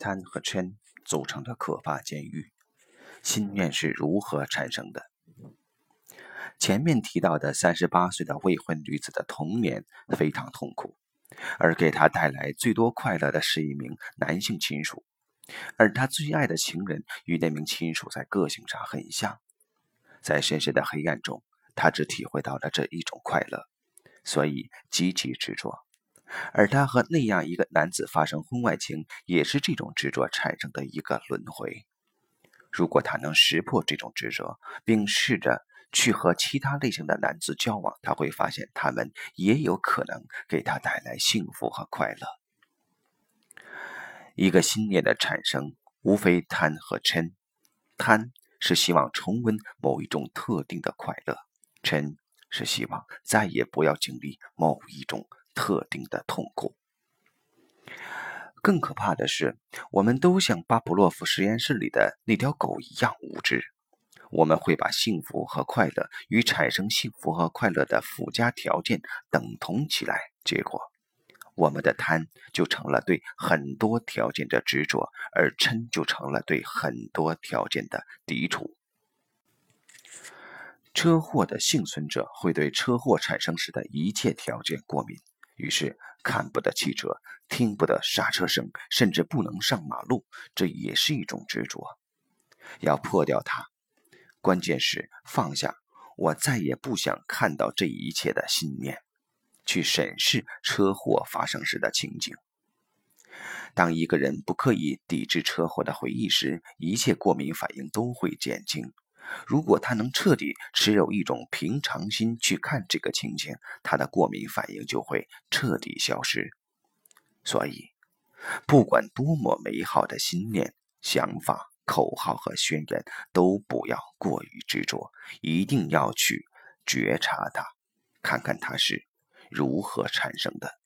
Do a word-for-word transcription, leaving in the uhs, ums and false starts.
贪和嗔组成的可怕监狱。心愿是如何产生的？前面提到的三十八岁的未婚女子的童年非常痛苦，而给她带来最多快乐的是一名男性亲属，而她最爱的情人与那名亲属在个性上很像。在深深的黑暗中，她只体会到了这一种快乐，所以极其执着。而她和那样一个男子发生婚外情，也是这种执着产生的一个轮回。如果她能识破这种执着，并试着去和其他类型的男子交往，她会发现他们也有可能给她带来幸福和快乐。一个心念的产生，无非贪和嗔。贪是希望重温某一种特定的快乐，嗔是希望再也不要经历某一种特定的痛苦。更可怕的是，我们都像巴甫洛夫实验室里的那条狗一样无知，我们会把幸福和快乐与产生幸福和快乐的附加条件等同起来，结果我们的贪就成了对很多条件的执着，而嗔就成了对很多条件的抵触。车祸的幸存者会对车祸产生时的一切条件过敏，于是看不得汽车，听不得刹车声，甚至不能上马路，这也是一种执着。要破掉它，关键是放下我再也不想看到这一切的信念，去审视车祸发生时的情景。当一个人不刻意抵制车祸的回忆时，一切过敏反应都会减轻。如果他能彻底持有一种平常心去看这个情景，他的过敏反应就会彻底消失。所以，不管多么美好的心念、想法、口号和宣言，都不要过于执着，一定要去觉察它，看看它是如何产生的。